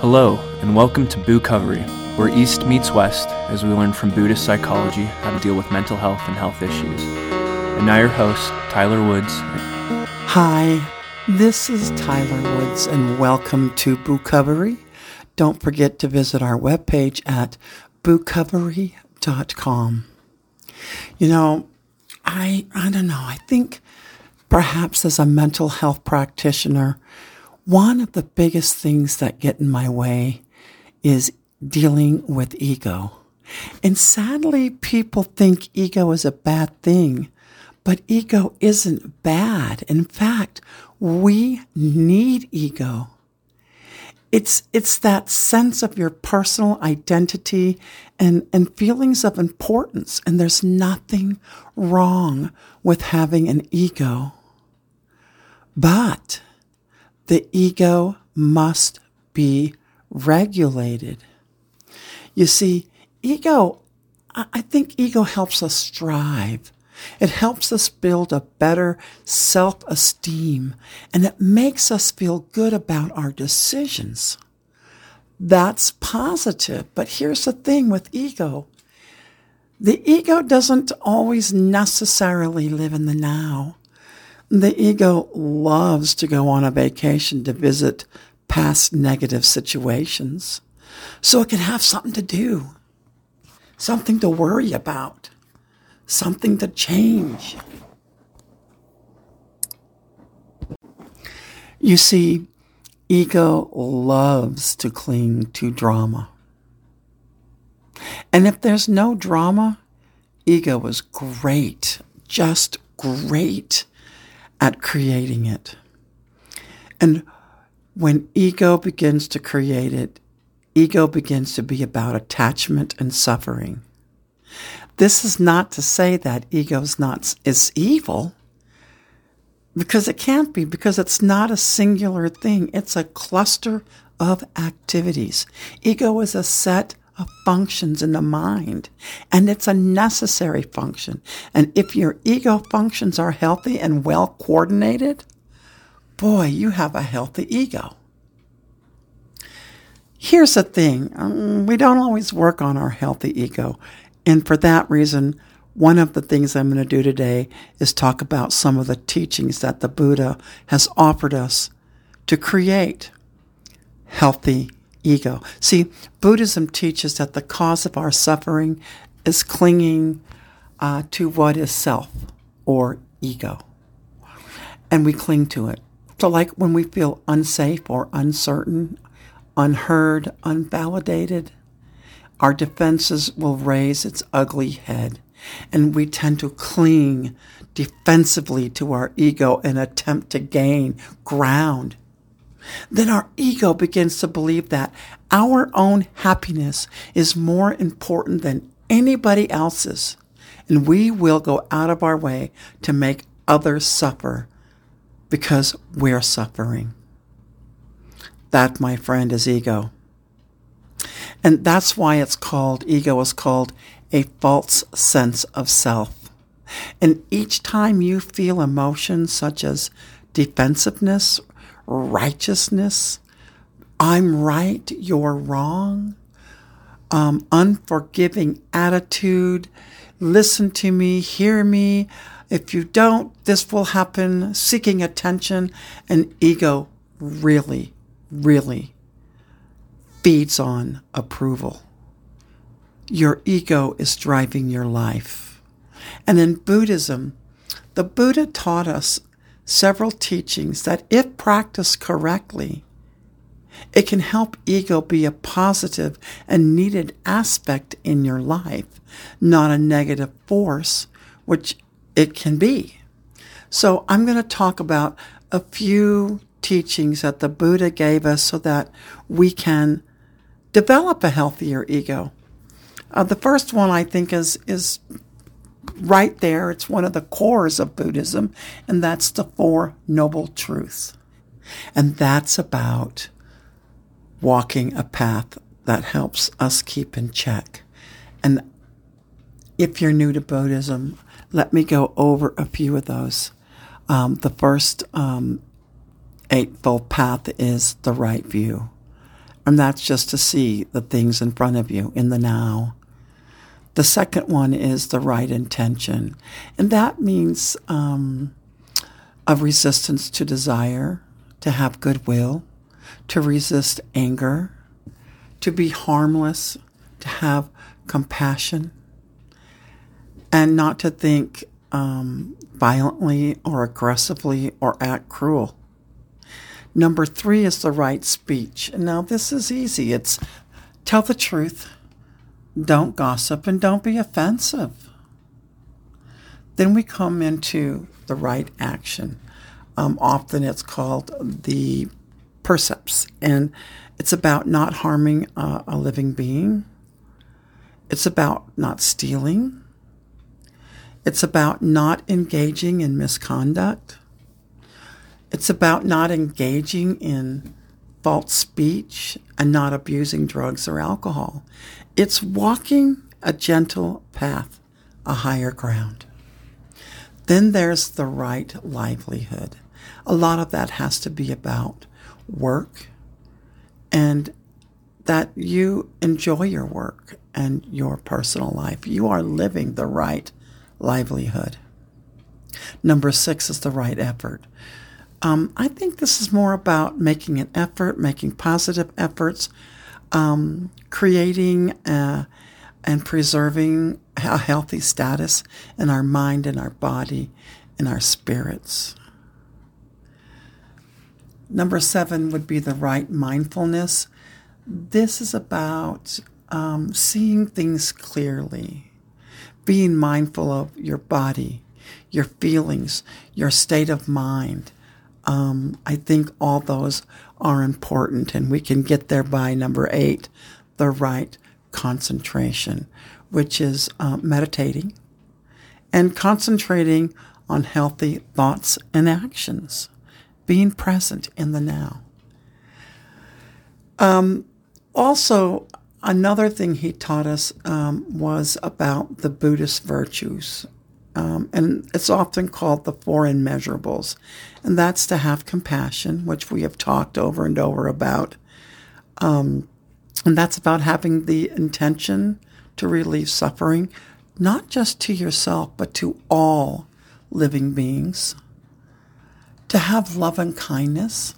Hello, and welcome to BooCovery, where East meets West as we learn from Buddhist psychology how to deal with mental health and health issues. And now your host, Tyler Woods. Hi, this is Tyler Woods, and welcome to BooCovery. Don't forget to visit our webpage at BooCovery.com. You know, I don't know, I think perhaps as a mental health practitioner, one of the biggest things that get in my way is dealing with ego. And sadly, people think ego is a bad thing, but ego isn't bad. In fact, we need ego. It's that sense of your personal identity and feelings of importance, and there's nothing wrong with having an ego. But the ego must be regulated. You see, ego, I think ego helps us strive. It helps us build a better self-esteem, and it makes us feel good about our decisions. That's positive, but here's the thing with ego. The ego doesn't always necessarily live in the now. The ego loves to go on a vacation to visit past negative situations so it can have something to do, something to worry about, something to change. You see, ego loves to cling to drama. And if there's no drama, ego is great, just great at creating it. And when ego begins to create it, ego begins to be about attachment and suffering. This is not to say that ego is evil, because it can't be, because it's not a singular thing. It's a cluster of activities. Ego is a set of functions in the mind, and it's a necessary function. And if your ego functions are healthy and well coordinated, boy, you have a healthy ego. Here's the thing, we don't always work on our healthy ego, and for that reason, one of the things I'm going to do today is talk about some of the teachings that the Buddha has offered us to create healthy ego. See, Buddhism teaches that the cause of our suffering is clinging to what is self or ego. And we cling to it. So like when we feel unsafe or uncertain, unheard, unvalidated, our defenses will raise its ugly head. And we tend to cling defensively to our ego and attempt to gain ground. Then our ego begins to believe that our own happiness is more important than anybody else's, and we will go out of our way to make others suffer because we're suffering. That, my friend, is ego. And that's why ego is called a false sense of self. And each time you feel emotions such as defensiveness, righteousness, I'm right, you're wrong, unforgiving attitude, listen to me, hear me, if you don't, this will happen, seeking attention, and ego really, really feeds on approval. Your ego is driving your life. And in Buddhism, the Buddha taught us several teachings that, if practiced correctly, it can help ego be a positive and needed aspect in your life, not a negative force, which it can be. So I'm going to talk about a few teachings that the Buddha gave us so that we can develop a healthier ego. The first one, I think, is right there. It's one of the cores of Buddhism, and that's the Four Noble Truths. And that's about walking a path that helps us keep in check. And if you're new to Buddhism, let me go over a few of those. The first Eightfold Path is the right view. And that's just to see the things in front of you in the now. The second one is the right intention. And that means a resistance to desire, to have goodwill, to resist anger, to be harmless, to have compassion, and not to think violently or aggressively or act cruel. Number 3 is the right speech. Now, this is easy. It's tell the truth, don't gossip, and don't be offensive. Then we come into the right action. Often it's called the percepts, and it's about not harming a living being. It's about not stealing. It's about not engaging in misconduct. It's about not engaging in false speech and not abusing drugs or alcohol. It's walking a gentle path, a higher ground. Then there's the right livelihood. A lot of that has to be about work and that you enjoy your work and your personal life. You are living the right livelihood. Number 6 is the right effort. I think this is more about making an effort, making positive efforts, creating and preserving a healthy status in our mind, in our body, in our spirits. Number 7 would be the right mindfulness. This is about seeing things clearly, being mindful of your body, your feelings, your state of mind. I think all those are important, and we can get there by number 8, the right concentration, which is meditating and concentrating on healthy thoughts and actions, being present in the now. Also, another thing he taught us was about the Buddhist virtues. And it's often called the Four Immeasurables. And that's to have compassion, which we have talked over and over about. And that's about having the intention to relieve suffering, not just to yourself, but to all living beings. To have love and kindness.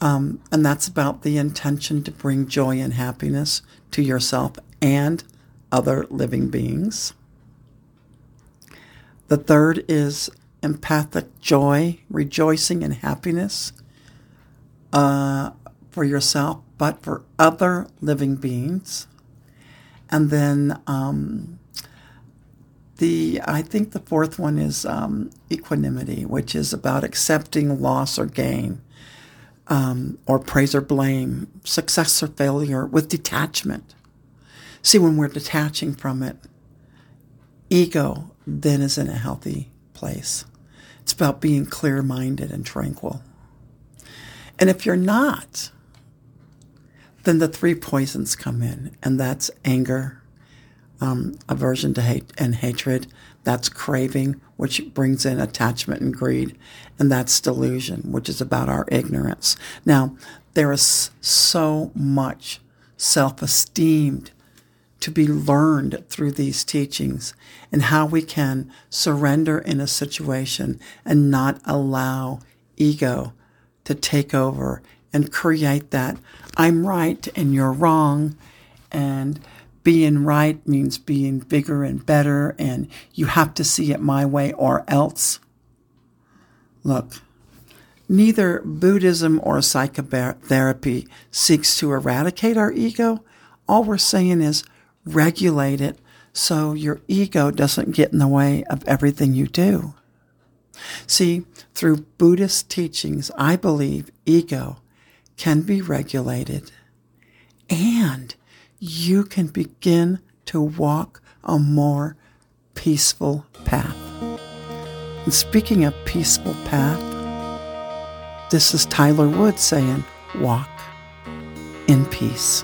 And that's about the intention to bring joy and happiness to yourself and other living beings. The third is empathic joy, rejoicing and happiness for yourself, but for other living beings. And then I think the fourth one is equanimity, which is about accepting loss or gain or praise or blame, success or failure with detachment. See, when we're detaching from it, ego then is in a healthy place. It's about being clear-minded and tranquil. And if you're not, then the 3 poisons come in, and that's anger, aversion to hate and hatred. That's craving, which brings in attachment and greed, and that's delusion, which is about our ignorance. Now, there is so much self-esteem to be learned through these teachings and how we can surrender in a situation and not allow ego to take over and create that I'm right and you're wrong, and being right means being bigger and better and you have to see it my way or else. Look, neither Buddhism or psychotherapy seeks to eradicate our ego. All we're saying is regulate it so your ego doesn't get in the way of everything you do. See, through Buddhist teachings, I believe ego can be regulated and you can begin to walk a more peaceful path. And speaking of peaceful path, this is Tyler Woods saying, walk in peace.